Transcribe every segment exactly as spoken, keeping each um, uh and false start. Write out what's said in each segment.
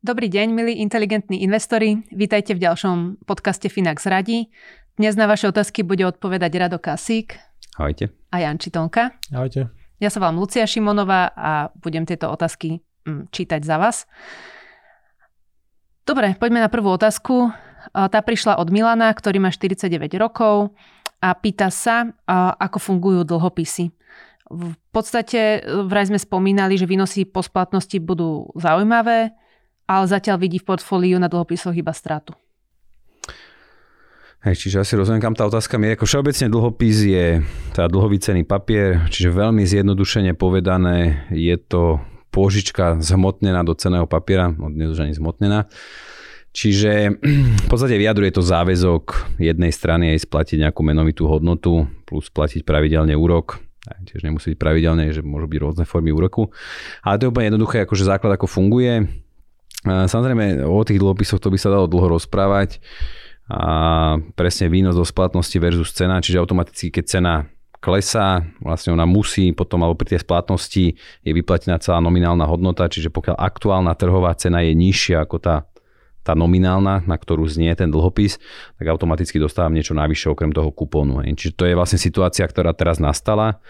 Dobrý deň, milí inteligentní investori. Vítajte v ďalšom podcaste Finax Radi. Dnes na vaše otázky bude odpovedať Rado Kasík. Ahojte. A Jan Čitonka. Ahojte. Ja sa volám Lucia Šimonová a budem tieto otázky čítať za vás. Dobre, poďme na prvú otázku. Tá prišla od Milana, ktorý má štyridsaťdeväť rokov a pýta sa, ako fungujú dlhopisy. V podstate vraj sme spomínali, že výnosy po splatnosti budú zaujímavé, ale zatiaľ vidí v portfóliu na dlhopisoch iba stratu. Hej, čiže asi rozumiem, kam tá otázka mi je. Ako všeobecne dlhopis je teda dlhovicenný papier, čiže veľmi zjednodušene povedané je to pôžička zhmotnená do cenného papiera, od nedlžení zhmotnená. Čiže v podstate vyjadruje to záväzok jednej strany aj splatiť nejakú menovitú hodnotu plus platiť pravidelne úrok. Tiež nemusí byť pravidelne, že môžu byť rôzne formy úroku. Ale to je úplne jednoduché, akože základ ako funguje. Samozrejme o tých dlhopisoch to by sa dalo dlho rozprávať. A presne výnos do splatnosti versus cena, čiže automaticky keď cena klesá, vlastne ona musí potom, alebo pri tej splatnosti je vyplatená celá nominálna hodnota, čiže pokiaľ aktuálna trhová cena je nižšia ako tá tá nominálna, na ktorú znie ten dlhopis, tak automaticky dostávam niečo navyše okrem toho kupónu. Čiže to je vlastne situácia, ktorá teraz nastala.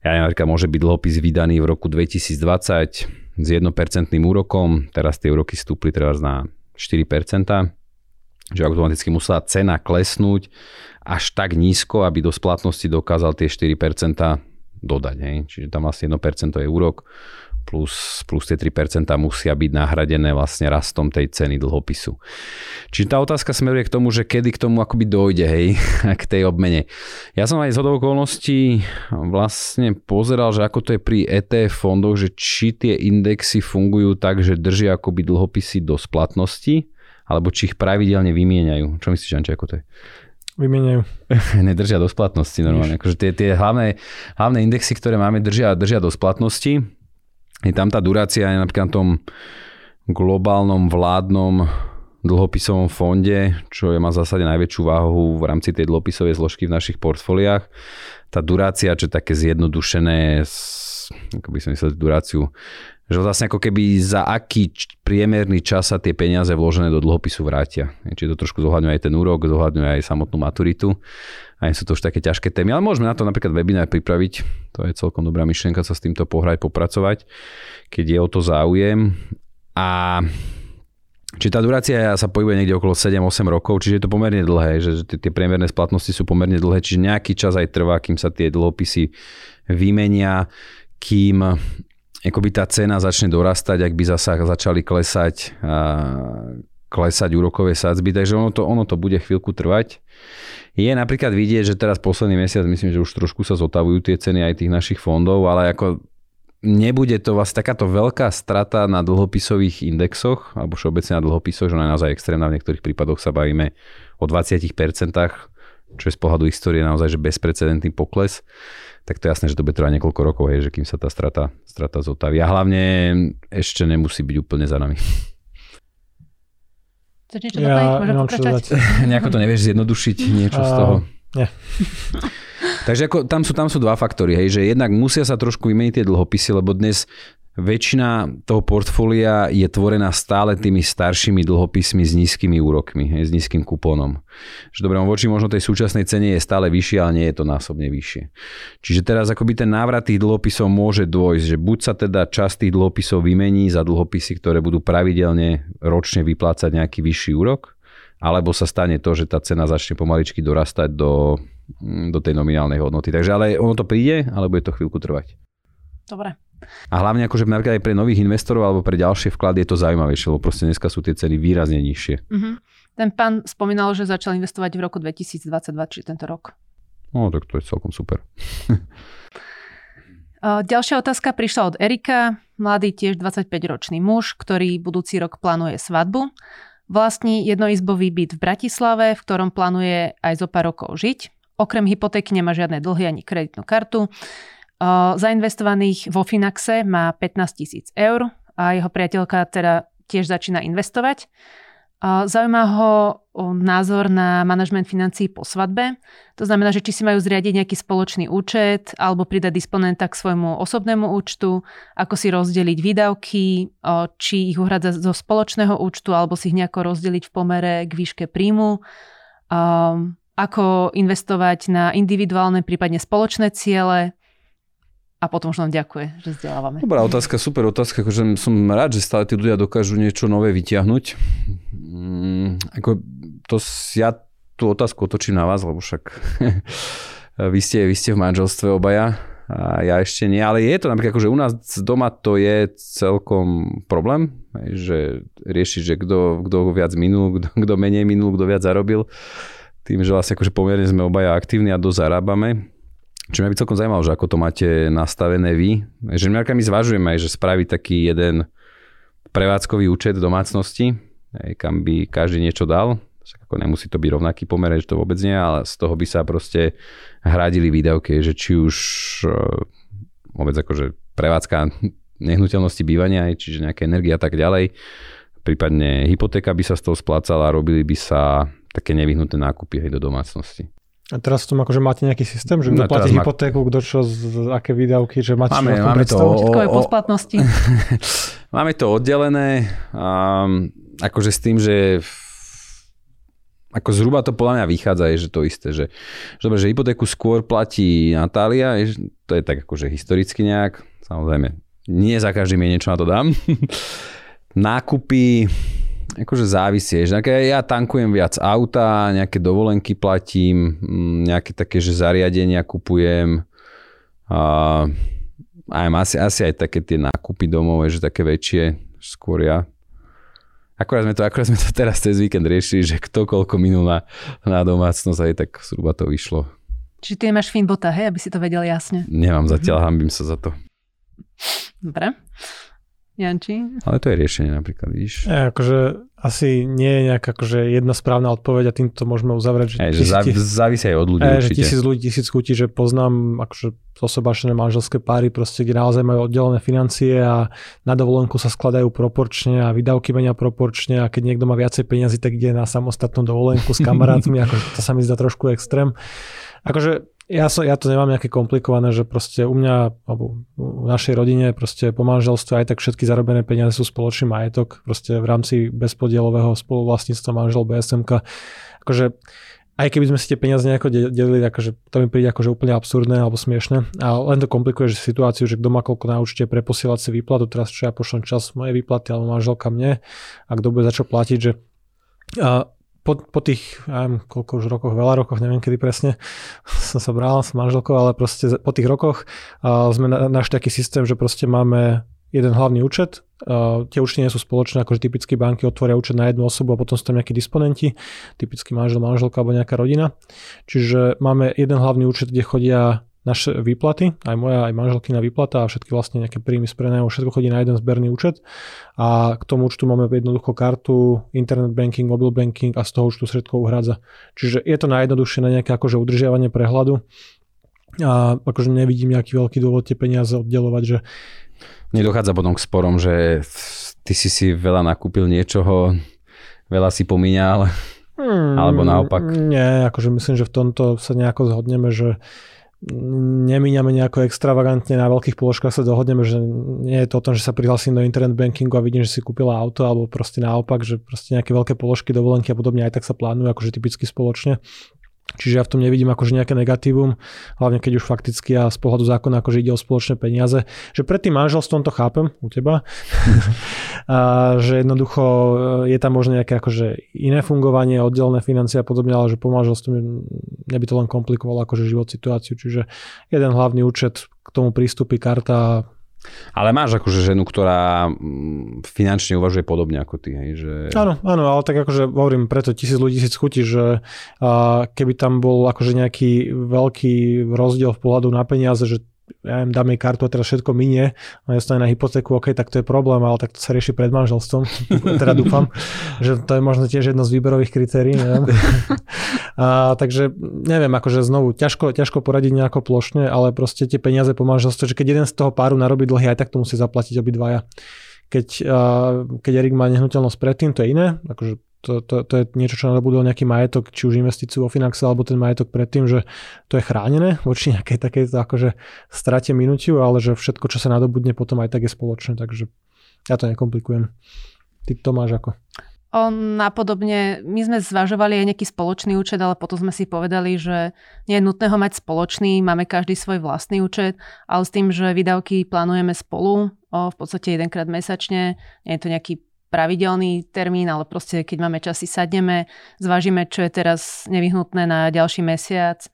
Ja neviem, môže byť dlhopis vydaný v roku dvetisícdvadsať s jedno percento úrokom, teraz tie úroky stúpli teraz na štyri percentá, že automaticky musela cena klesnúť až tak nízko, aby do splatnosti dokázal tie štyri percentá dodať. Čiže tam vlastne jedno percento je úrok, Plus, plus tie tri percentá musia byť nahradené vlastne rastom tej ceny dlhopisu. Čiže tá otázka smeruje k tomu, že kedy k tomu akoby dojde, hej, k tej obmene. Ja som aj z hodou okolností vlastne pozeral, že ako to je pri é té ef fondoch, že či tie indexy fungujú tak, že držia akoby dlhopisy do splatnosti, alebo či ich pravidelne vymieňajú. Čo myslíš, Janči, ako to je? Vymieňajú. Nedržia do splatnosti normálne. Akože tie, tie hlavné, hlavné indexy, ktoré máme, držia, držia do splatnosti. Je tam tá durácia aj napríklad na tom globálnom vládnom dlhopisovom fonde, čo má v zásade najväčšiu váhu v rámci tej dlhopisovej zložky v našich portfóliách. Tá durácia, čo je také zjednodušené, ako by som myslel duráciu, že vlastne ako keby za aký priemerný čas sa tie peniaze vložené do dlhopisu vrátia. Čiže to trošku zohľadňuje aj ten úrok, zohľadňuje aj samotnú maturitu. A sú to už také ťažké témy, ale môžeme na to napríklad webinár pripraviť. To je celkom dobrá myšlienka sa s týmto pohrať, popracovať, keď je o to záujem. A čiže tá durácia sa pohybuje niekde okolo sedem až osem rokov, čiže je to pomerne dlhé, že tie priemerné splatnosti sú pomerne dlhé, čiže nejaký čas aj trvá, kým sa tie dlhopisy vymenia, kým akoby tá cena začne dorastať, ak by zasa začali klesať, klesať úrokové sadzby, takže ono to, ono to bude chvíľku trvať. Je napríklad vidieť, že teraz posledný mesiac, myslím, že už trošku sa zotavujú tie ceny aj tých našich fondov, ale ako nebude to vlastne takáto veľká strata na dlhopisových indexoch, alebo všeobecne na dlhopisoch, že ona je naozaj extrémna, v niektorých prípadoch sa bavíme o dvadsať percent, čo je z pohľadu histórie naozaj že bezprecedentný pokles, tak to je jasné, že to bude trvať niekoľko rokov, hej, že kým sa tá strata, strata zotaví. A hlavne ešte nemusí byť úplne za nami. Chceš niečo ja, doplniť? Môžem Nejako to nevieš zjednodušiť niečo uh, z toho. Nie. Takže ako, tam, sú, tam sú dva faktory. Hej, že jednak musia sa trošku vymeniť tie dlhopisy, lebo dnes väčšina toho portfólia je tvorená stále tými staršími dlhopismi s nízkymi úrokmi, hej, s nízkym kupónom. Že dobre, voči možno tej súčasnej cene je stále vyššie, ale nie je to násobne vyššie. Čiže teraz akoby ten návrat tých dlhopisov môže dôjsť, že buď sa teda časť tých dlhopisov vymení za dlhopisy, ktoré budú pravidelne ročne vyplácať nejaký vyšší úrok, alebo sa stane to, že tá cena začne pomaličky dorastať do, do tej nominálnej hodnoty. Takže ale ono to príde, ale bude to chvíľku trvať. Dobre. A hlavne akože napríklad aj pre nových investorov alebo pre ďalšie vklady je to zaujímavejšie, lebo proste dneska sú tie ceny výrazne nižšie. Uh-huh. Ten pán spomínal, že začal investovať v roku dvetisícdvadsaťdva, či tento rok. No tak to je celkom super. Ďalšia otázka prišla od Erika, mladý tiež dvadsaťpäťročný muž, ktorý budúci rok plánuje svadbu. Vlastní jednoizbový byt v Bratislave, v ktorom plánuje aj zo pár rokov žiť. Okrem hypotéky nemá žiadne dlhy ani kreditnú kartu. Zainvestovaných vo Finaxe má pätnásť tisíc eur a jeho priateľka teda tiež začína investovať. Zaujíma ho názor na manažment financií po svadbe. To znamená, že či si majú zriadiť nejaký spoločný účet alebo pridať disponenta k svojmu osobnému účtu, ako si rozdeliť výdavky, či ich uhradzať zo spoločného účtu alebo si ich nejako rozdeliť v pomere k výške príjmu, ako investovať na individuálne, prípadne spoločné ciele. A potom už nám ďakuje, že vzdelávame. Dobrá otázka, super otázka. Akože som rád, že stále tí ľudia dokážu niečo nové vytiahnuť. Mm, ako to, ja tú otázku otočím na vás, lebo však vy, ste, vy ste v manželstve obaja a ja ešte nie. Ale je to napríklad, akože u nás doma to je celkom problém, že riešiť, že kto, kto viac minul, kto, kto menej minul, kto viac zarobil. Tým, že vlastne akože pomerne sme obaja aktívni a dosť zarábame. Čo mňa by celkom zaujímalo, že ako to máte nastavené vy. Že my zvažujeme aj, že spraviť taký jeden prevádzkový účet domácnosti, kam by každý niečo dal. Však ako nemusí to byť rovnaký pomer, že to vôbec nie, ale z toho by sa proste hradili výdavky, že či už vôbec akože prevádzka nehnuteľnosti bývania, čiže nejaká energia a tak ďalej. Prípadne hypotéka by sa z toho splácala a robili by sa také nevyhnutné nákupy aj do domácnosti. A teraz v tom akože máte nejaký systém, že kto no, platí má... hypotéku, kto čo, z, aké výdavky, že máte máme, čo máme to o, všetko je po splatnosti. Máme to oddelené, um, akože s tým, že ako zhruba to podľa mňa vychádza, je, že to isté, že, že, dobre, že hypotéku skôr platí Natália, je, to je tak akože historicky nejak, samozrejme, nie za každým je niečo, na to dám. Nákupy... Akože závisie, že ja tankujem viac auta, nejaké dovolenky platím, nejaké také, že zariadenia kupujem. A aj asi, asi aj také tie nákupy domov, že také väčšie, skôr ja. Akorát sme to, akorát sme to teraz cez víkend riešili, že kto koľko minul na, na domácnosť, aj tak zhruba to vyšlo. Čiže ty nemáš Finbota, hej, aby si to vedel jasne. Nemám zatiaľ, mm-hmm. Hanbím sa za to. Dobre. Janči. Ale to je riešenie napríklad, vidíš. Ja, akože asi nie je nejaká akože jedna správna odpoveď a týmto môžeme uzavrieť. Že aj, že tisíc, závisia aj od ľudí aj, určite. Že tisíc ľudí, tisíc kúti, že poznám akože zosobášené manželské páry, proste, kde naozaj majú oddelené financie a na dovolenku sa skladajú proporčne a výdavky menia proporčne a keď niekto má viacej peniazy, tak ide na samostatnú dovolenku s kamarátmi, akože to sa mi zdá trošku extrém. Akože Ja, so, ja to nemám nejaké komplikované, že proste u mňa, alebo v našej rodine proste po manželstve aj tak všetky zarobené peniaze sú spoločný majetok, proste v rámci bezpodielového spoluvlastníctva manžel bé es emka. Akože aj keby sme si tie peniaze nejako delili, akože to mi príde akože úplne absurdné alebo smiešné. A len to komplikuje že situáciu, že kto má koľko na účte preposielať si výplatu, teraz čo ja pošlem čas mojej výplaty alebo manželka mne a kto bude za čo platiť, že... A, Po, po tých, neviem, koľko už rokoch, veľa rokoch, neviem kedy presne, som sa bral s manželkou, ale proste po tých rokoch uh, sme na, našli taký systém, že proste máme jeden hlavný účet, uh, tie účty nie sú spoločné, akože typicky banky otvoria účet na jednu osobu a potom sú tam nejakí disponenti, typicky manžel, manželka alebo nejaká rodina. Čiže máme jeden hlavný účet, kde chodia naše výplaty, aj moja, aj manželkina výplata a všetky vlastne nejaké príjmy z prenájmu, všetko chodí na jeden zberný účet a k tomu účtu máme jednoducho kartu, internet banking, mobil banking a z toho účtu všetko uhrádza. Čiže je to najjednoduchšie na nejaké akože udržiavanie prehľadu a akože nevidím nejaký veľký dôvod tie peniaze oddelovať, že... Nedochádza potom k sporom, že ty si si veľa nakúpil niečoho, veľa si pomíňal, hmm, alebo naopak. Nie, akože myslím, že v tomto sa nejako zhodneme, že nemíňame nejako extravagantne, na veľkých položkách sa dohodneme, že nie je to o tom, že sa prihlasím do internet bankingu a vidím, že si kúpila auto, alebo proste naopak, že proste nejaké veľké položky, dovolenky a podobne aj tak sa plánujú akože typicky spoločne. Čiže ja v tom nevidím akože nejaké negatívum, hlavne keď už fakticky ja z pohľadu zákona akože ide o spoločné peniaze. Že pred tým manželstvom to chápem u teba, a že jednoducho je tam možno nejaké akože iné fungovanie, oddelené financie a podobne, ale že po manželstve mne by to len komplikovalo akože život situáciu. Čiže jeden hlavný účet, k tomu prístupy karta Ale máš akože ženu, ktorá finančne uvažuje podobne ako ty, hej? Že... Áno, áno, ale tak akože hovorím, preto tisíc ľudí si chutí, že keby tam bol akože nejaký veľký rozdiel v pohľadu na peniaze, že ja im dám jej kartu a teraz všetko minie a zostane na hypotéku, ok, tak to je problém, ale tak to sa rieši pred manželstvom. Teda dúfam, že to je možno tiež jedno z výberových kritérií. Neviem. A, takže neviem, akože znovu, ťažko, ťažko poradiť nejako plošne, ale proste tie peniaze po manželstve, že keď jeden z toho páru narobí dlhy, aj tak to musí zaplatiť obidvaja. Keď, keď Erik má nehnuteľnosť predtým, to je iné, akože To, to, to je niečo, čo nadobudol nejaký majetok, či už investíciu vo Finaxe, alebo ten majetok predtým, že to je chránené voči nejakej takej akože strate minutiu, ale že všetko, čo sa nadobudne, potom aj tak je spoločné, takže ja to nekomplikujem. Ty to máš ako? On napodobne, my sme zvažovali aj nejaký spoločný účet, ale potom sme si povedali, že nie je nutné ho mať spoločný, máme každý svoj vlastný účet, ale s tým, že výdavky plánujeme spolu, o, v podstate jedenkrát mesačne, nie je to nejaký pravidelný termín, ale proste keď máme čas, si sadneme, zvážime, čo je teraz nevyhnutné na ďalší mesiac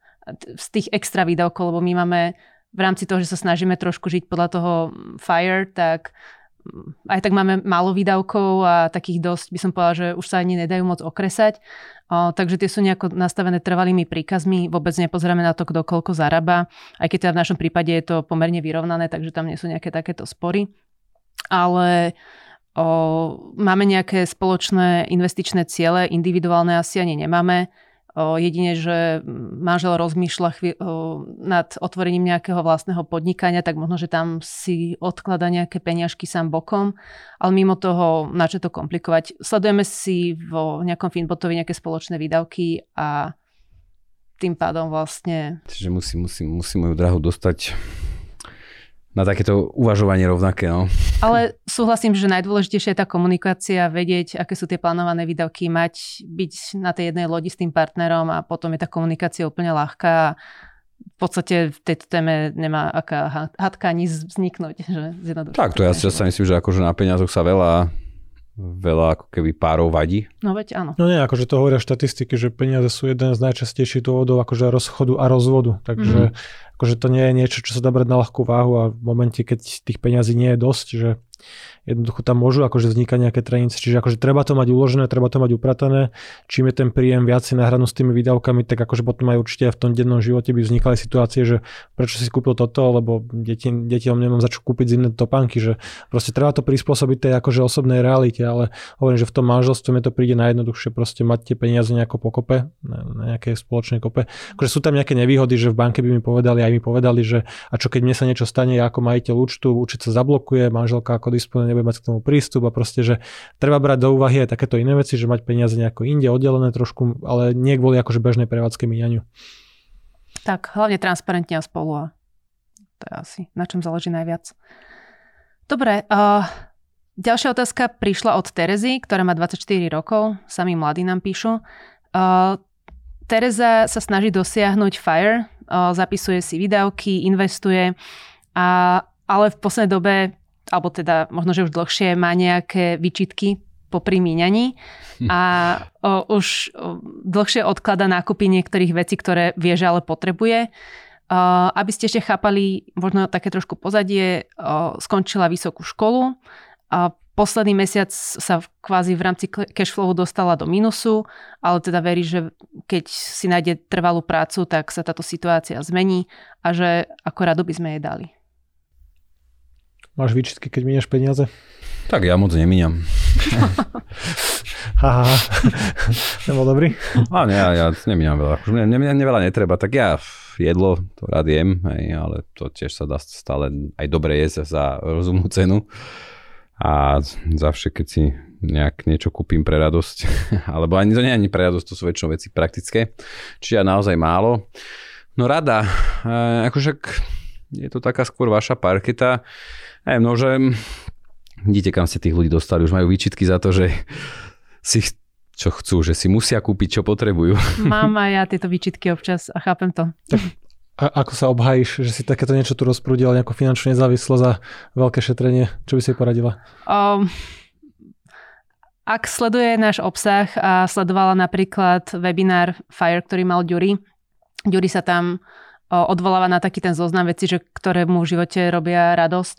z tých extra výdavkov, lebo my máme v rámci toho, že sa snažíme trošku žiť podľa toho FIRE, tak aj tak máme málo výdavkov a takých dosť, by som povedala, že už sa ani nedajú moc okresať. O, takže tie sú nejako nastavené trvalými príkazmi, vôbec nepozeráme na to, kto koľko zarába, aj keď teda v našom prípade je to pomerne vyrovnané, takže tam nie sú nejaké takéto spory. Ale O, máme nejaké spoločné investičné ciele, individuálne asi ani nemáme. O, jedine, že manžel rozmýšľa chvíľ, o, nad otvorením nejakého vlastného podnikania, tak možno, že tam si odklada nejaké peniažky sám bokom, ale mimo toho, na čo to komplikovať. Sledujeme si vo nejakom Finbotovi nejaké spoločné výdavky a tým pádom vlastne... Čiže musím, musím, musím moju drahu dostať na takéto uvažovanie rovnaké, no. Ale súhlasím, že najdôležitejšia je tá komunikácia, vedieť, aké sú tie plánované výdavky, mať, byť na tej jednej lodi s tým partnerom a potom je tá komunikácia úplne ľahká. V podstate v tejto téme nemá aká hádka ani vzniknúť. Že tak, to ja si myslím, že akože na peniazoch sa veľa veľa ako keby párov vadí. No veď áno. No nie, akože to hovoria štatistiky, že peniaze sú jeden z najčastejších dôvodov akože rozchodu a rozvodu. Takže mm-hmm. akože to nie je niečo, čo sa dá brať na ľahkú váhu a v momente, keď tých peňazí nie je dosť, že jednoducho tam môžu akože vznikať nejaké trenice. Čiže akože treba to mať uložené, treba to mať upratané. Čím je ten príjem viacej na hranu s tými výdavkami, tak akože potom aj určite v tom dennom živote by vznikali situácie, že prečo si kúpil toto, lebo deti, deti vám nemám za čo kúpiť zimné topánky, že proste treba to prispôsobiť tej akože osobnej realite, ale hovorím, že v tom manželstve mi to príde najjednoduchšie proste mať tie peniaze nejako pokope, na nejakej spoločnej kope. Akože sú tam nejaké nevýhody, že v banke by mi povedali, aj mi povedali, že a čo keď mne sa niečo stane, ja ako majiteľ účtu, účet sa zablokuje, manželka ako disponuje, nebude mať k tomu prístup a proste, že treba brať do úvahy aj takéto iné veci, že mať peniaze nejako inde, oddelené trošku, ale nie kvôli akože bežnej prevádzke míňaniu. Tak, hlavne transparentne a spolu. A to je asi, na čom záleží najviac. Dobre, uh, ďalšia otázka prišla od Terezy, ktorá má dvadsaťštyri rokov, sami mladí nám píšu. Uh, Tereza sa snaží dosiahnuť FIRE, uh, zapisuje si výdavky, investuje, a, ale v poslednej dobe alebo teda možno, že už dlhšie má nejaké výčitky popri míňaní a o, už o, dlhšie odklada nákupy niektorých vecí, ktoré vie, že ale potrebuje. O, aby ste ešte chápali možno také trošku pozadie, o, skončila vysokú školu a posledný mesiac sa v, kvázi v rámci cashflowu dostala do minusu, ale teda verí, že keď si nájde trvalú prácu, tak sa táto situácia zmení a že ako radu by sme jej dali. Máš výčitky, keď míňaš peniaze? Tak ja moc nemíňam. Haha, nebol dobrý? Á, nie, ja nemíňam veľa. Mne, mne veľa netreba, tak ja jedlo to rád jem, hej, ale to tiež sa dá stále aj dobre jesť za rozumnú cenu. A zavše, keď si nejak niečo kúpim pre radosť, alebo ani to nie je ani pre radosť, to sú väčšinou veci praktické. Čiže ja naozaj málo. No rada, e, akože... Je to taká skôr vaša parketa. Neviem, no, že vidíte, kam ste tých ľudí dostali. Už majú výčitky za to, že si ch- čo chcú, že si musia kúpiť, čo potrebujú. Mám aj ja tieto výčitky občas a chápem to. Tak, a- ako sa obhajíš, že si takéto niečo tu rozprúdila, nejakú finančnú nezávislosť za veľké šetrenie? Čo by si poradila? Um... Ak sleduje náš obsah a sledovala napríklad webinár FIRE, ktorý mal Ďuri, Ďuri sa tam odvoláva na taký ten zoznam vecí, že ktoré mu v živote robia radosť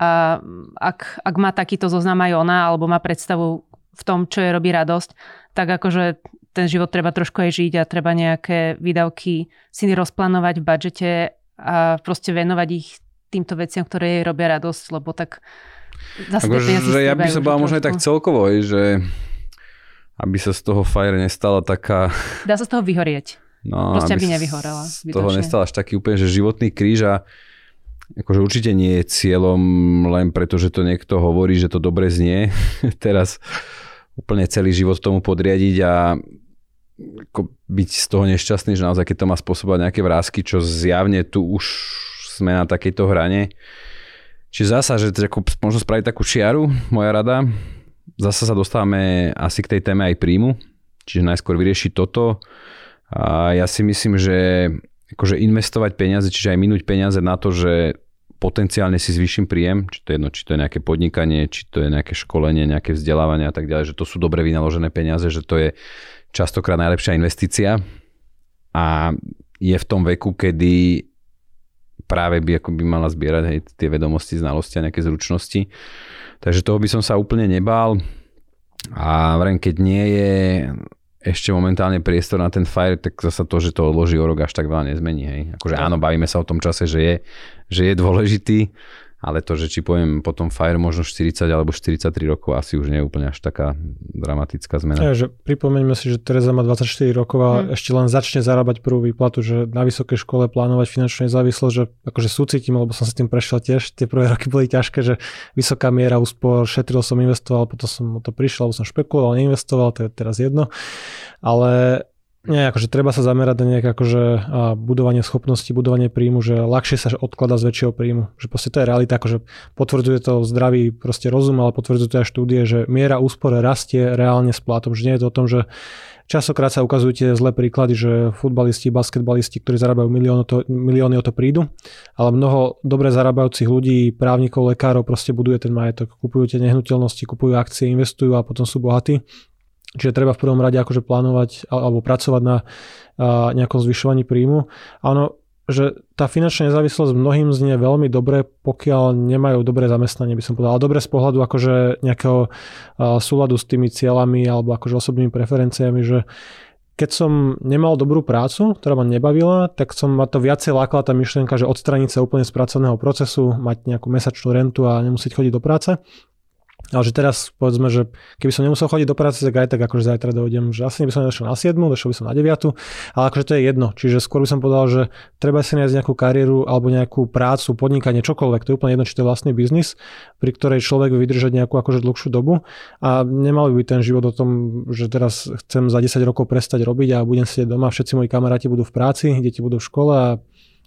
A ak, ak má takýto zoznam aj ona, alebo má predstavu v tom, čo jej robí radosť, tak akože ten život treba trošku aj žiť a treba nejaké výdavky si rozplánovať v budžete a proste venovať ich týmto veciam, ktoré jej robia radosť, lebo tak zase akože, ja by som bola možno aj tak celkovo, že aby sa z toho fire nestala taká... Dá sa z toho vyhorieť. No, proste aby, aby nevyhorela. Z toho vytočne. Nestala až taký úplne, že životný kríž a akože určite nie je cieľom len preto, že to niekto hovorí, že to dobre znie. Teraz úplne celý život tomu podriadiť a byť z toho nešťastný, že naozaj keď to má spôsobovať nejaké vrásky, čo zjavne tu už sme na takejto hrane. Čiže zasa, že možno spraviť takú čiaru, moja rada. Zasa sa dostávame asi k tej téme aj príjmu, čiže najskôr vyrieši toto. A ja si myslím, že akože investovať peniaze, čiže aj minúť peniaze na to, že potenciálne si zvýšim príjem, či to je jedno, či to je nejaké podnikanie, či to je nejaké školenie, nejaké vzdelávanie a tak ďalej, že to sú dobre vynaložené peniaze, že to je častokrát najlepšia investícia a je v tom veku, kedy práve by, ako by mala zbierať hej, tie vedomosti, znalosti a nejaké zručnosti. Takže toho by som sa úplne nebál. A vrem, keď nie je ešte momentálne priestor na ten fire, tak zasa to, že to odloží o rok, až tak veľa nezmení. Hej. Akože áno, bavíme sa o tom čase, že je, že je dôležitý, ale to, že či poviem potom fire možno štyridsať alebo štyridsaťtri rokov, asi už nie je úplne až taká dramatická zmena. Takže pripomeňme si, že Tereza má dvadsaťštyri rokov a hmm. ešte len začne zarábať prvú výplatu, že na vysokej škole plánovať finančnú nezávislosť, že akože súcitím, lebo som sa tým prešiel tiež. Tie prvé roky boli ťažké, že vysoká miera úspor, šetril som, investoval, potom som o to prišiel, alebo som špekuloval, neinvestoval, to je teraz jedno. Ale nie, akože treba sa zamerať na nejaké akože budovanie schopnosti, budovanie príjmu, že ľahšie sa odkladá z väčšieho príjmu. Že proste to je realita, akože potvrdzuje to zdravý proste rozum, ale potvrdzujú to aj štúdie, že miera úspore rastie reálne s platom. Že nie je to o tom, že častokrát sa ukazujú tie zlé príklady, že futbalisti, basketbalisti, ktorí zarábajú milión, to, milióny o to prídu, ale mnoho dobre zarábajúcich ľudí, právnikov, lekárov proste buduje ten majetok. Kupujú tie nehnuteľnosti, kupujú akcie, investujú a potom sú bohatí. Čiže treba v prvom rade akože plánovať alebo pracovať na a, nejakom zvyšovaní príjmu. A ono, že tá finančná nezávislosť mnohým znie veľmi dobre, pokiaľ nemajú dobré zamestnanie, by som povedal. Ale dobre z pohľadu akože nejakého a, súladu s tými cieľami alebo akože osobnými preferenciami, že keď som nemal dobrú prácu, ktorá ma nebavila, tak som ma to viacej lákala tá myšlienka, že odstraniť sa úplne z pracovného procesu, mať nejakú mesačnú rentu a nemusieť chodiť do práce. Ale že teraz povedzme, že keby som nemusel chodiť do práce, tak aj tak akože zajtra dojdem, že asi by som nedošiel na siedmu, došiel by som na deviatu, ale akože to je jedno. Čiže skôr by som povedal, že treba si nájsť nejakú kariéru alebo nejakú prácu, podnikanie, čokoľvek, to je úplne jedno, či to je vlastný biznis, pri ktorej človek vydržať nejakú akože dlhšiu dobu a nemal by byť ten život o tom, že teraz chcem za desať rokov prestať robiť a budem sedieť doma, všetci moji kamaráti budú v práci, deti budú v škole a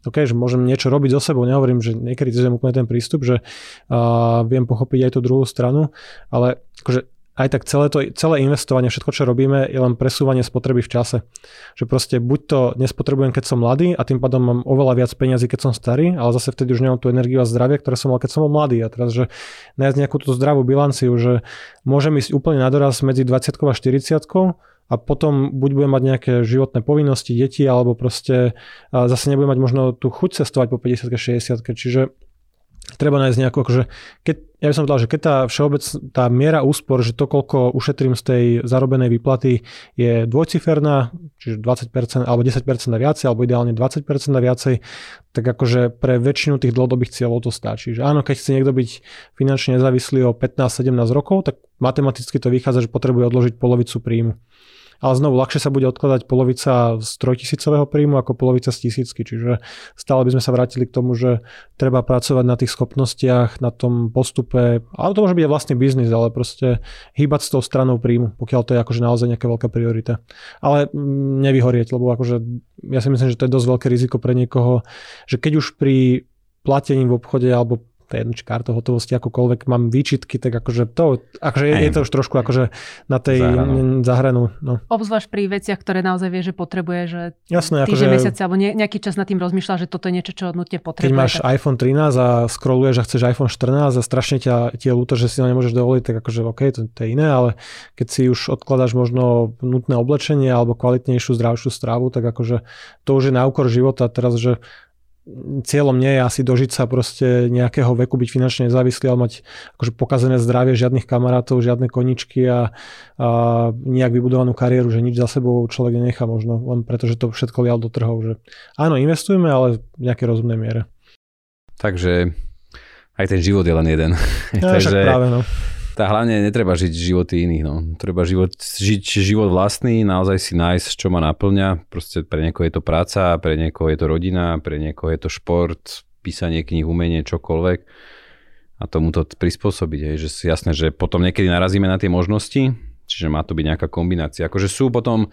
OK, že môžem niečo robiť so sebou, nehovorím, že nekritizujem úplne ten prístup, že uh, viem pochopiť aj tú druhú stranu, ale akože aj tak celé, to, celé investovanie, všetko, čo robíme, je len presúvanie spotreby v čase. Že proste buď to nespotrebujem, keď som mladý a tým pádom mám oveľa viac peňazí, keď som starý, ale zase vtedy už nemám tú energiu a zdravie, ktoré som mal, keď som bol mladý. A teraz, že nájsť nejakú tú zdravú bilanciu, že môžem ísť úplne na doraz medzi dvadsiatkou a štyridsiatkou, a potom buď budem mať nejaké životné povinnosti, deti, alebo proste zase nebudem mať možno tú chuť cestovať po päťdesiatke, šesťdesiatke, čiže treba nájsť nejakú, akože, keď, ja by som povedal, že keď tá všeobec, tá miera úspor, že to, koľko ušetrím z tej zarobenej výplaty, je dvojciferná, čiže dvadsať percent alebo desať percent na viacej, alebo ideálne dvadsať percent na viacej, tak akože pre väčšinu tých dlhodobých cieľov to stačí. Že áno, keď chce niekto byť finančne nezávislý o pätnásť sedemnásť rokov, tak matematicky to vychádza, že potrebuje odložiť polovicu príjmu. Ale znovu, ľahšie sa bude odkladať polovica z trojtisícového príjmu ako polovica z tisícky. Čiže stále by sme sa vrátili k tomu, že treba pracovať na tých schopnostiach, na tom postupe. Ale to môže byť aj vlastný biznis, ale proste hýbať s tou stranou príjmu, pokiaľ to je akože naozaj nejaká veľká priorita. Ale nevyhorieť, lebo akože ja si myslím, že to je dosť veľké riziko pre niekoho, že keď už pri platení v obchode alebo to je jedno, či kartou hotovosti, akokoľvek mám výčitky, tak akože to, akože je, je to už trošku akože na tej zahranu. No. Obzvlášť pri veciach, ktoré naozaj vieš, že potrebuješ, že jasné, týždeň, akože, mesiac alebo nejaký čas nad tým rozmýšľaš, že toto je niečo, čo nutne potrebuješ. Keď máš tak... iPhone trinásť a scrolluješ a chceš iPhone štrnásť a strašne ťa tie ľúto, že si ho nemôžeš dovoliť, tak akože OK, to, to je iné, ale keď si už odkladáš možno nutné oblečenie alebo kvalitnejšiu, zdravšiu stravu, tak akože to už je na úkor života teraz, že cieľom nie je asi dožiť sa proste nejakého veku, byť finančne nezávislý, ale mať akože pokazené zdravie, žiadnych kamarátov, žiadne koničky a, a nejak vybudovanú kariéru, že nič za sebou človek nenechá možno, len preto, že to všetko lial do trhov. Že áno, investujeme, ale v nejakej rozumnej miere. Takže aj ten život je len jeden. Ja, takže práve, no. Tá hlavne netreba žiť životy iných. No. Treba život, žiť život vlastný, naozaj si nájsť, čo ma naplňa. Proste pre niekoho je to práca, pre niekoho je to rodina, pre niekoho je to šport, písanie kníh, umenie, čokoľvek. A tomu to prispôsobiť. Hej. Že jasné, že potom niekedy narazíme na tie možnosti, čiže má to byť nejaká kombinácia. Akože sú potom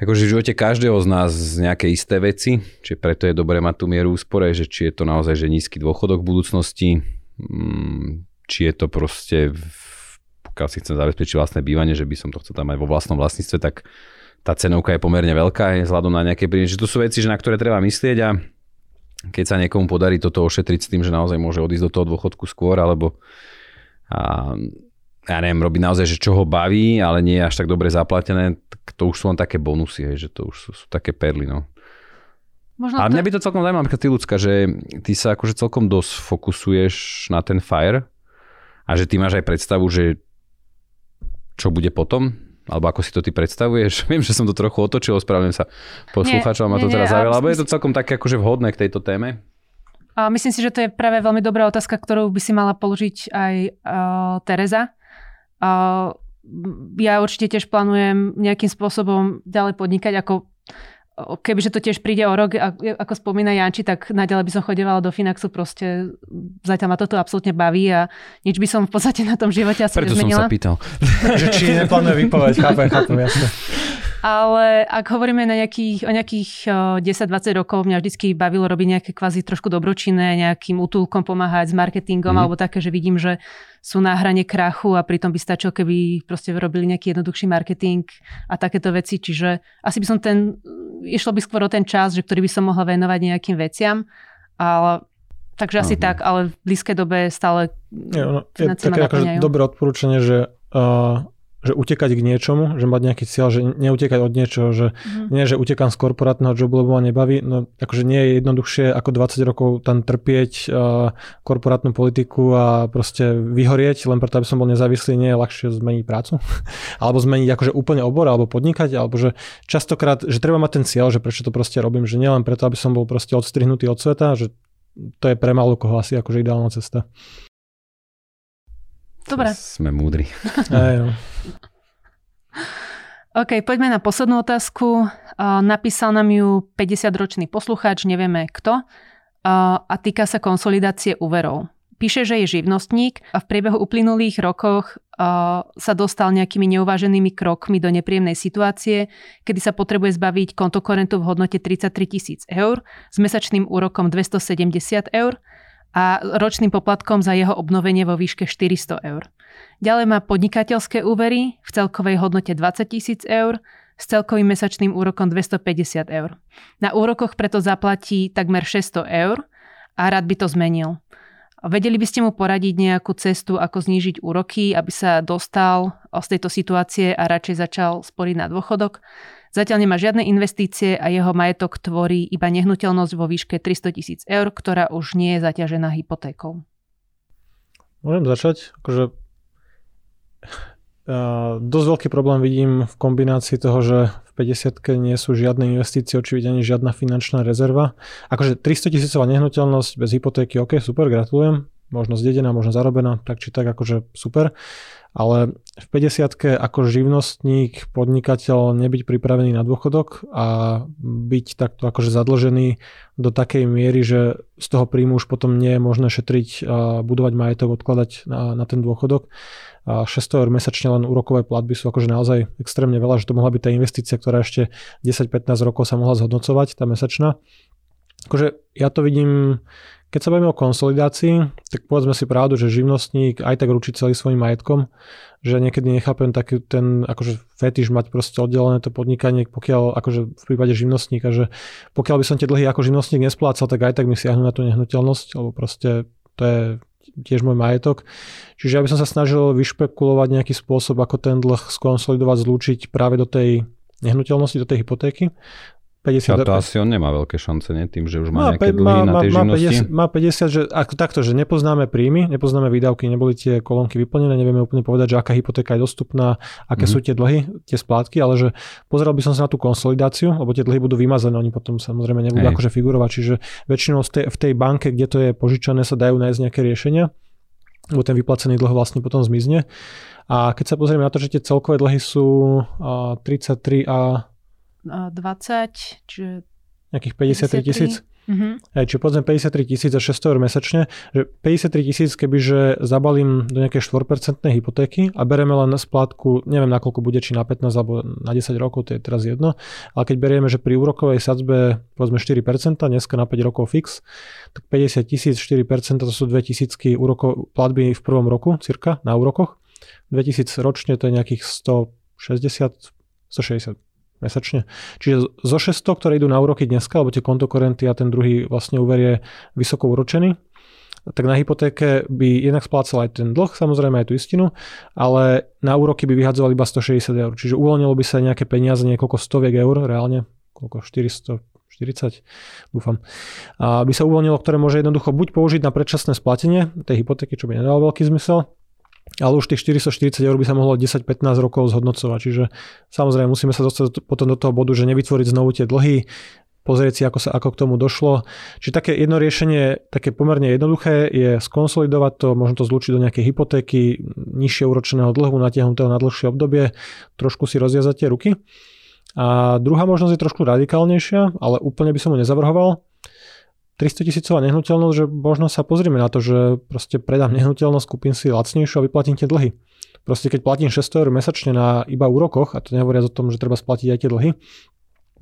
akože v živote každého z nás nejaké isté veci, čiže preto je dobré mať tú mieru úspore, že či je to naozaj že nízky dôchodok v budúcnosti, či je to proste, pokiaľ si chcem zabezpečiť vlastné bývanie, že by som to chcel tam mať vo vlastnom vlastníctve, tak tá cenovka je pomerne veľká, je vzhľadom na nejaké príjmy. Čiže to sú veci, že na ktoré treba myslieť a keď sa niekomu podarí toto ošetriť s tým, že naozaj môže odísť do toho dôchodku skôr, alebo a, ja neviem, robiť naozaj, že čo ho baví, ale nie je až tak dobre zaplatené, to už sú len také bonusy, hej, že to už sú, sú také perly, no. Možno ale to... mňa by to celkom zaujímavé, napríklad ty, Lucka, že ty sa akože celkom dosť fokusuješ na ten FIRE a že ty máš aj predstavu, že čo bude potom, alebo ako si to ty predstavuješ. Viem, že som to trochu otočil, ospravedlňujem sa poslucháčom, ma to nie, teraz zaujalo, ale je to celkom také akože vhodné k tejto téme. A myslím si, že to je práve veľmi dobrá otázka, ktorú by si mala položiť aj uh, Tereza. Uh, ja určite tiež plánujem nejakým spôsobom ďalej podnikať, ako kebyže to tiež príde o rok, ako spomína Janči, tak naďalej by som chodevala do Finaxu, proste zatiaľ ma toto absolútne baví a nič by som v podstate na tom živote asi preto nezmenila. Preto som sa pýtal. Že či neplánuje vypovať, chápem, chápem, jasne. Ale ak hovoríme na nejakých, o nejakých desať dvadsať rokov, mňa vždycky bavilo robiť nejaké kvázi trošku dobročinné, nejakým útulkom pomáhať s marketingom mm. alebo také, že vidím, že sú na hrane krachu a pritom by stačilo, keby proste robili nejaký jednoduchší marketing a takéto veci. Čiže asi by som ten, išlo by skôr o ten čas, že ktorý by som mohla venovať nejakým veciam, ale takže asi Aha. tak, ale v blízkej dobe stále je, no, je také akože dobré odporúčanie, že uh... že utekať k niečomu, že mať nejaký cieľ, že neutekať od niečoho, že mm. nie, že utekám z korporátneho jobu, lebo ma nebaví, no akože nie je jednoduchšie ako dvadsať rokov tam trpieť uh, korporátnu politiku a proste vyhorieť, len preto, aby som bol nezávislý, nie je ľahšie zmeniť prácu, alebo zmeniť akože úplne obor, alebo podnikať, alebo že častokrát, že treba mať ten cieľ, že prečo to proste robím, že nielen preto, aby som bol proste odstrihnutý od sveta, že to je pre málo koho asi akože ideálna cesta. Dobre. Sme múdri. Aj, OK, poďme na poslednú otázku. Napísal nám ju päťdesiatročný poslucháč, nevieme kto, a týka sa konsolidácie úverov. Píše, že je živnostník a v priebehu uplynulých rokoch sa dostal nejakými neuváženými krokmi do nepríjemnej situácie, kedy sa potrebuje zbaviť kontokorentu v hodnote tridsaťtri tisíc eur s mesačným úrokom dvestosedemdesiat eur a ročným poplatkom za jeho obnovenie vo výške štyristo eur. Ďalej má podnikateľské úvery v celkovej hodnote dvadsať tisíc eur s celkovým mesačným úrokom dvestopäťdesiat eur. Na úrokoch preto zaplatí takmer šesťsto eur a rád by to zmenil. Vedeli by ste mu poradiť nejakú cestu, ako znížiť úroky, aby sa dostal z tejto situácie a radšej začal sporiť na dôchodok? Zatiaľ nemá žiadne investície a jeho majetok tvorí iba nehnuteľnosť vo výške tristo tisíc eur, ktorá už nie je zaťažená hypotékou. Môžem začať? Akože, uh, dosť veľký problém vidím v kombinácii toho, že v päťdesiatke nie sú žiadne investície, očividne žiadna finančná rezerva. Akože tristotisícová nehnuteľnosť bez hypotéky, OK, super, gratulujem. Možno zdedená, možno zarobená, tak či tak, akože super. Ale v päťdesiatke ako živnostník, podnikateľ nebyť pripravený na dôchodok a byť takto akože zadlžený do takej miery, že z toho príjmu už potom nie je možné šetriť a budovať majetok, odkladať na, na ten dôchodok. A šesťsto eur mesačne len úrokové platby sú akože naozaj extrémne veľa, že to mohla byť tá investícia, ktorá ešte desať pätnásť rokov sa mohla zhodnocovať, tá mesačná. Akože ja to vidím, keď sa bavíme o konsolidácii, tak povedzme si pravdu, že živnostník aj tak ručí celý svojím majetkom, že niekedy nechápem taký ten akože fetiš mať proste oddelené to podnikanie, pokiaľ akože v prípade živnostníka, že pokiaľ by som tie dlhy ako živnostník nesplácal, tak aj tak mi siahnu na tú nehnuteľnosť, alebo proste to je tiež môj majetok. Čiže ja by som sa snažil vyšpekulovať nejaký spôsob, ako ten dlh skonsolidovať, zlúčiť práve do tej nehnuteľnosti, do tej hypotéky. päťdesiat. A to asi on nemá veľké šance, ne? Tým, že už má, má nejaké dlhy na tej živnosti. Má päťdesiat, že ako takto, že nepoznáme príjmy, nepoznáme výdavky, neboli tie kolónky vyplnené, nevieme úplne povedať, že aká hypotéka je dostupná, aké mm-hmm. sú tie dlhy, tie splátky, ale že pozeral by som sa na tú konsolidáciu, lebo tie dlhy budú vymazané, oni potom samozrejme nebudú Hej. akože figurovať, čiže väčšinou v tej banke, kde to je požičané, sa dajú nájsť nejaké riešenia, lebo ten vyplacený dlh vlastne potom zmizne. A keď sa pozrieme na to, že tie celkové dlhy sú tridsaťtri a dvadsať, čiže nejakých päťdesiattri tisíc. Uh-huh. Čiže povedzme päťdesiattri tisíc a šesťsto eur mesačne, že päťdesiattri tisíc, kebyže zabalím do nejakej štyri percentnej hypotéky a bereme len splátku, neviem na koľko bude, či na pätnásť alebo na desať rokov, to je teraz jedno, ale keď berieme, že pri úrokovej sadzbe povedzme štyri percentá, dneska na päť rokov fix, tak päťdesiat tisíc, štyri percentá, to sú dve tisícky úrokov platby v prvom roku, cirka, na úrokoch. dvetisíc ročne to je nejakých stošesťdesiat, stošesťdesiat mesačne. Čiže zo šesťsto, ktoré idú na úroky dneska, alebo tie kontokorenty a ten druhý vlastne úver je vysoko úročený, tak na hypotéke by jednak splácal aj ten dlh, samozrejme aj tú istinu, ale na úroky by vyhadzovali iba stošesťdesiat eur. Čiže uvoľnilo by sa nejaké peniaze, niekoľko stoviek eur, reálne, koľko štyristo štyridsať, dúfam. A by sa uvoľnilo, ktoré môže jednoducho buď použiť na predčasné splatenie tej hypotéky, čo by nedalo veľký zmysel, ale už tých štyristoštyridsať eur by sa mohlo desať až pätnásť rokov zhodnocovať. Čiže samozrejme musíme sa dostať potom do toho bodu, že nevytvoriť znovu tie dlhy, pozrieť si, ako sa ako k tomu došlo. Čiže také jedno riešenie, také pomerne jednoduché, je skonsolidovať to, možno to zlúčiť do nejakej hypotéky, nižšie úročeného dlhu, natiahnutého na dlhšie obdobie, trošku si rozviazať tie ruky. A druhá možnosť je trošku radikálnejšia, ale úplne by som ho nezavrhoval. tristotisícová nehnuteľnosť, že možno sa pozrieme na to, že proste predám nehnuteľnosť, kúpim si lacnejšiu a vyplatím tie dlhy. Proste keď platím šesťsto eur mesačne na iba úrokoch, a to nehovoriac o tom, že treba splatiť aj tie dlhy,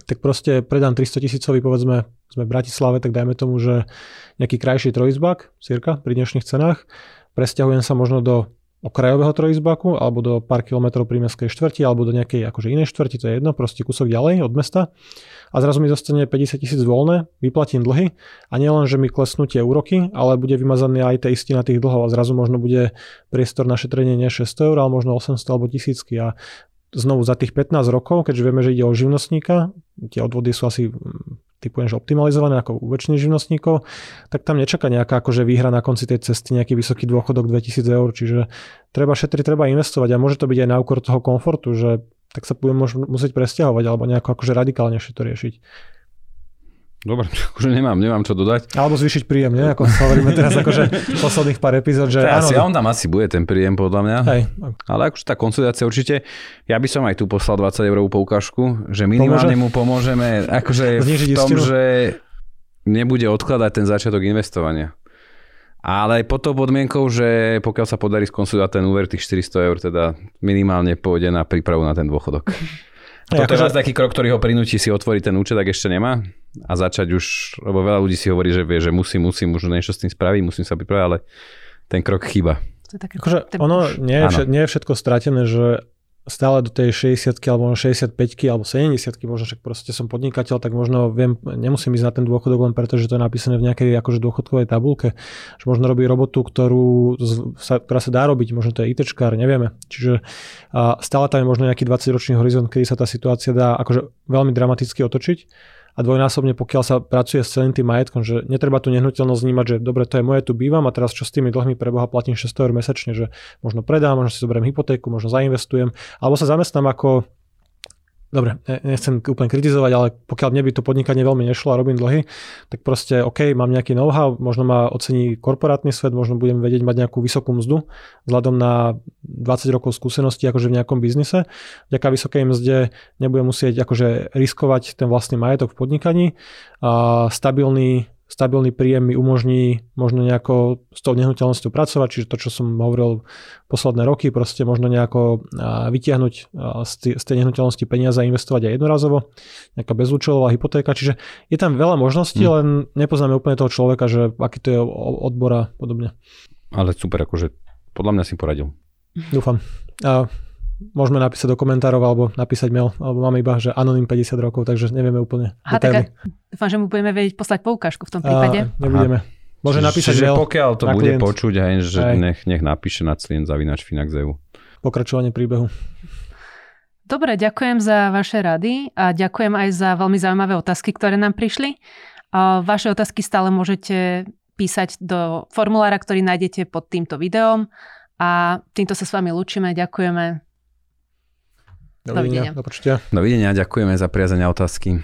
tak proste predám tristotisícový, povedzme, sme v Bratislave, tak dajme tomu, že nejaký krajší trojizbák, cirka, pri dnešných cenách, presťahujem sa možno do okrajového trojizbáku, alebo do pár kilometrov prímeskej štvrti, alebo do nejakej akože inej štvrti, to je jedno, proste kúsok ďalej od mesta. A zrazu mi zostane päťdesiat tisíc voľné, vyplatím dlhy a nielen, že mi klesnú tie úroky, ale bude vymazané aj tá istina tých dlhov a zrazu možno bude priestor na šetrenie nie šesťsto eur, ale možno osemsto alebo tisícky. A znovu za tých pätnásť rokov, keďže vieme, že ide o živnostníka, tie odvody sú asi typujem, že optimalizované ako u väčšiny živnostníkov, tak tam nečaká nejaká akože výhra na konci tej cesty, nejaký vysoký dôchodok dvetisíc eur, čiže treba šetriť, treba investovať a môže to byť aj na úkor toho komfortu, že tak sa budem musieť presťahovať alebo nejako akože radikálnejšie to riešiť. Dobre, už nemám, nemám čo dodať. Alebo zvýšiť príjem, nie? Ako sa hovoríme teraz akože posledných pár epizód, že áno. Asi, on tam asi bude ten príjem, podľa mňa. Hej. Ale akože tá konsolidácia určite, ja by som aj tu poslal dvadsať eurovú poukážku, že minimálne Pomôže? mu pomôžeme akože v tom, istinu. Že nebude odkladať ten začiatok investovania. Ale pod tou podmienkou, že pokiaľ sa podarí skonsolidovať ten úver tých štyristo eur, teda minimálne pôjde na prípravu na ten dôchodok. A toto je taký krok, ktorý ho prinúti si otvoriť ten účet, ak ešte nemá a začať už, lebo veľa ľudí si hovorí, že vie, že musím, musím, už niečo s tým spraviť, musím sa pripraviť, ale ten krok chýba. To je také, akože ono nie je, všet, nie je všetko stratené, že stále do tej šesťdesiatky alebo šesťdesiatpäťky alebo sedemdesiatky, možno však proste som podnikateľ, tak možno viem, nemusím ísť na ten dôchodok len preto, že to je napísané v nejakej akože dôchodkovej tabulke, že možno robí robotu, ktorú sa, ktorá sa dá robiť, možno to je ITčkár, nevieme. Čiže a stále tam je možno nejaký dvadsaťročný horizont, kedy sa tá situácia dá akože veľmi dramaticky otočiť. A dvojnásobne, pokiaľ sa pracuje s celým tým majetkom, že netreba tú nehnuteľnosť vnímať, že dobre, to je moje, tu bývam a teraz čo s tými dlhmi pre Boha platím šesťsto eur mesačne, že možno predám, možno si zoberiem hypotéku, možno zainvestujem, alebo sa zamestnám ako, dobre, nechcem úplne kritizovať, ale pokiaľ mne by to podnikanie veľmi nešlo a robím dlhy, tak proste OK, mám nejaký know-how, možno ma ocení korporátny svet, možno budem vedieť mať nejakú vysokú mzdu vzhľadom na dvadsať rokov skúsenosti akože v nejakom biznise. Vďaka vysokej mzde nebudem musieť akože riskovať ten vlastný majetok v podnikaní. A stabilný stabilný príjem mi umožní možno nejako s tou nehnuteľnosťou pracovať, čiže to, čo som hovoril posledné roky, proste možno nejako vytiahnuť z tej nehnuteľnosti peniaze a investovať aj jednorazovo, nejaká bezúčelová hypotéka, čiže je tam veľa možností, hmm. len nepoznáme úplne toho človeka, že aký to je odbor a podobne. Ale super, akože podľa mňa si poradil. Dúfam. A môžeme napísať do komentárov alebo napísať mail, alebo máme iba, že anonym päťdesiat rokov, takže nevieme úplne. Aha, tak dúfam, že mu budeme vedieť poslať poukážku v tom prípade. A, nebudeme. Aha. Môže čiže, napísať čiže mail. Pokiaľ to bude klient. Počuť, hej, že aj. nech, nech napíše na client zavináč Finax bodka e u. Pokračovanie príbehu. Dobre, ďakujem za vaše rady a ďakujem aj za veľmi zaujímavé otázky, ktoré nám prišli. A vaše otázky stále môžete písať do formulára, ktorý nájdete pod týmto videom. A týmto sa s vami lúčime, ďakujeme. Dovidenia. Dovidenia, Dovidenia ďakujeme za priazenia otázky.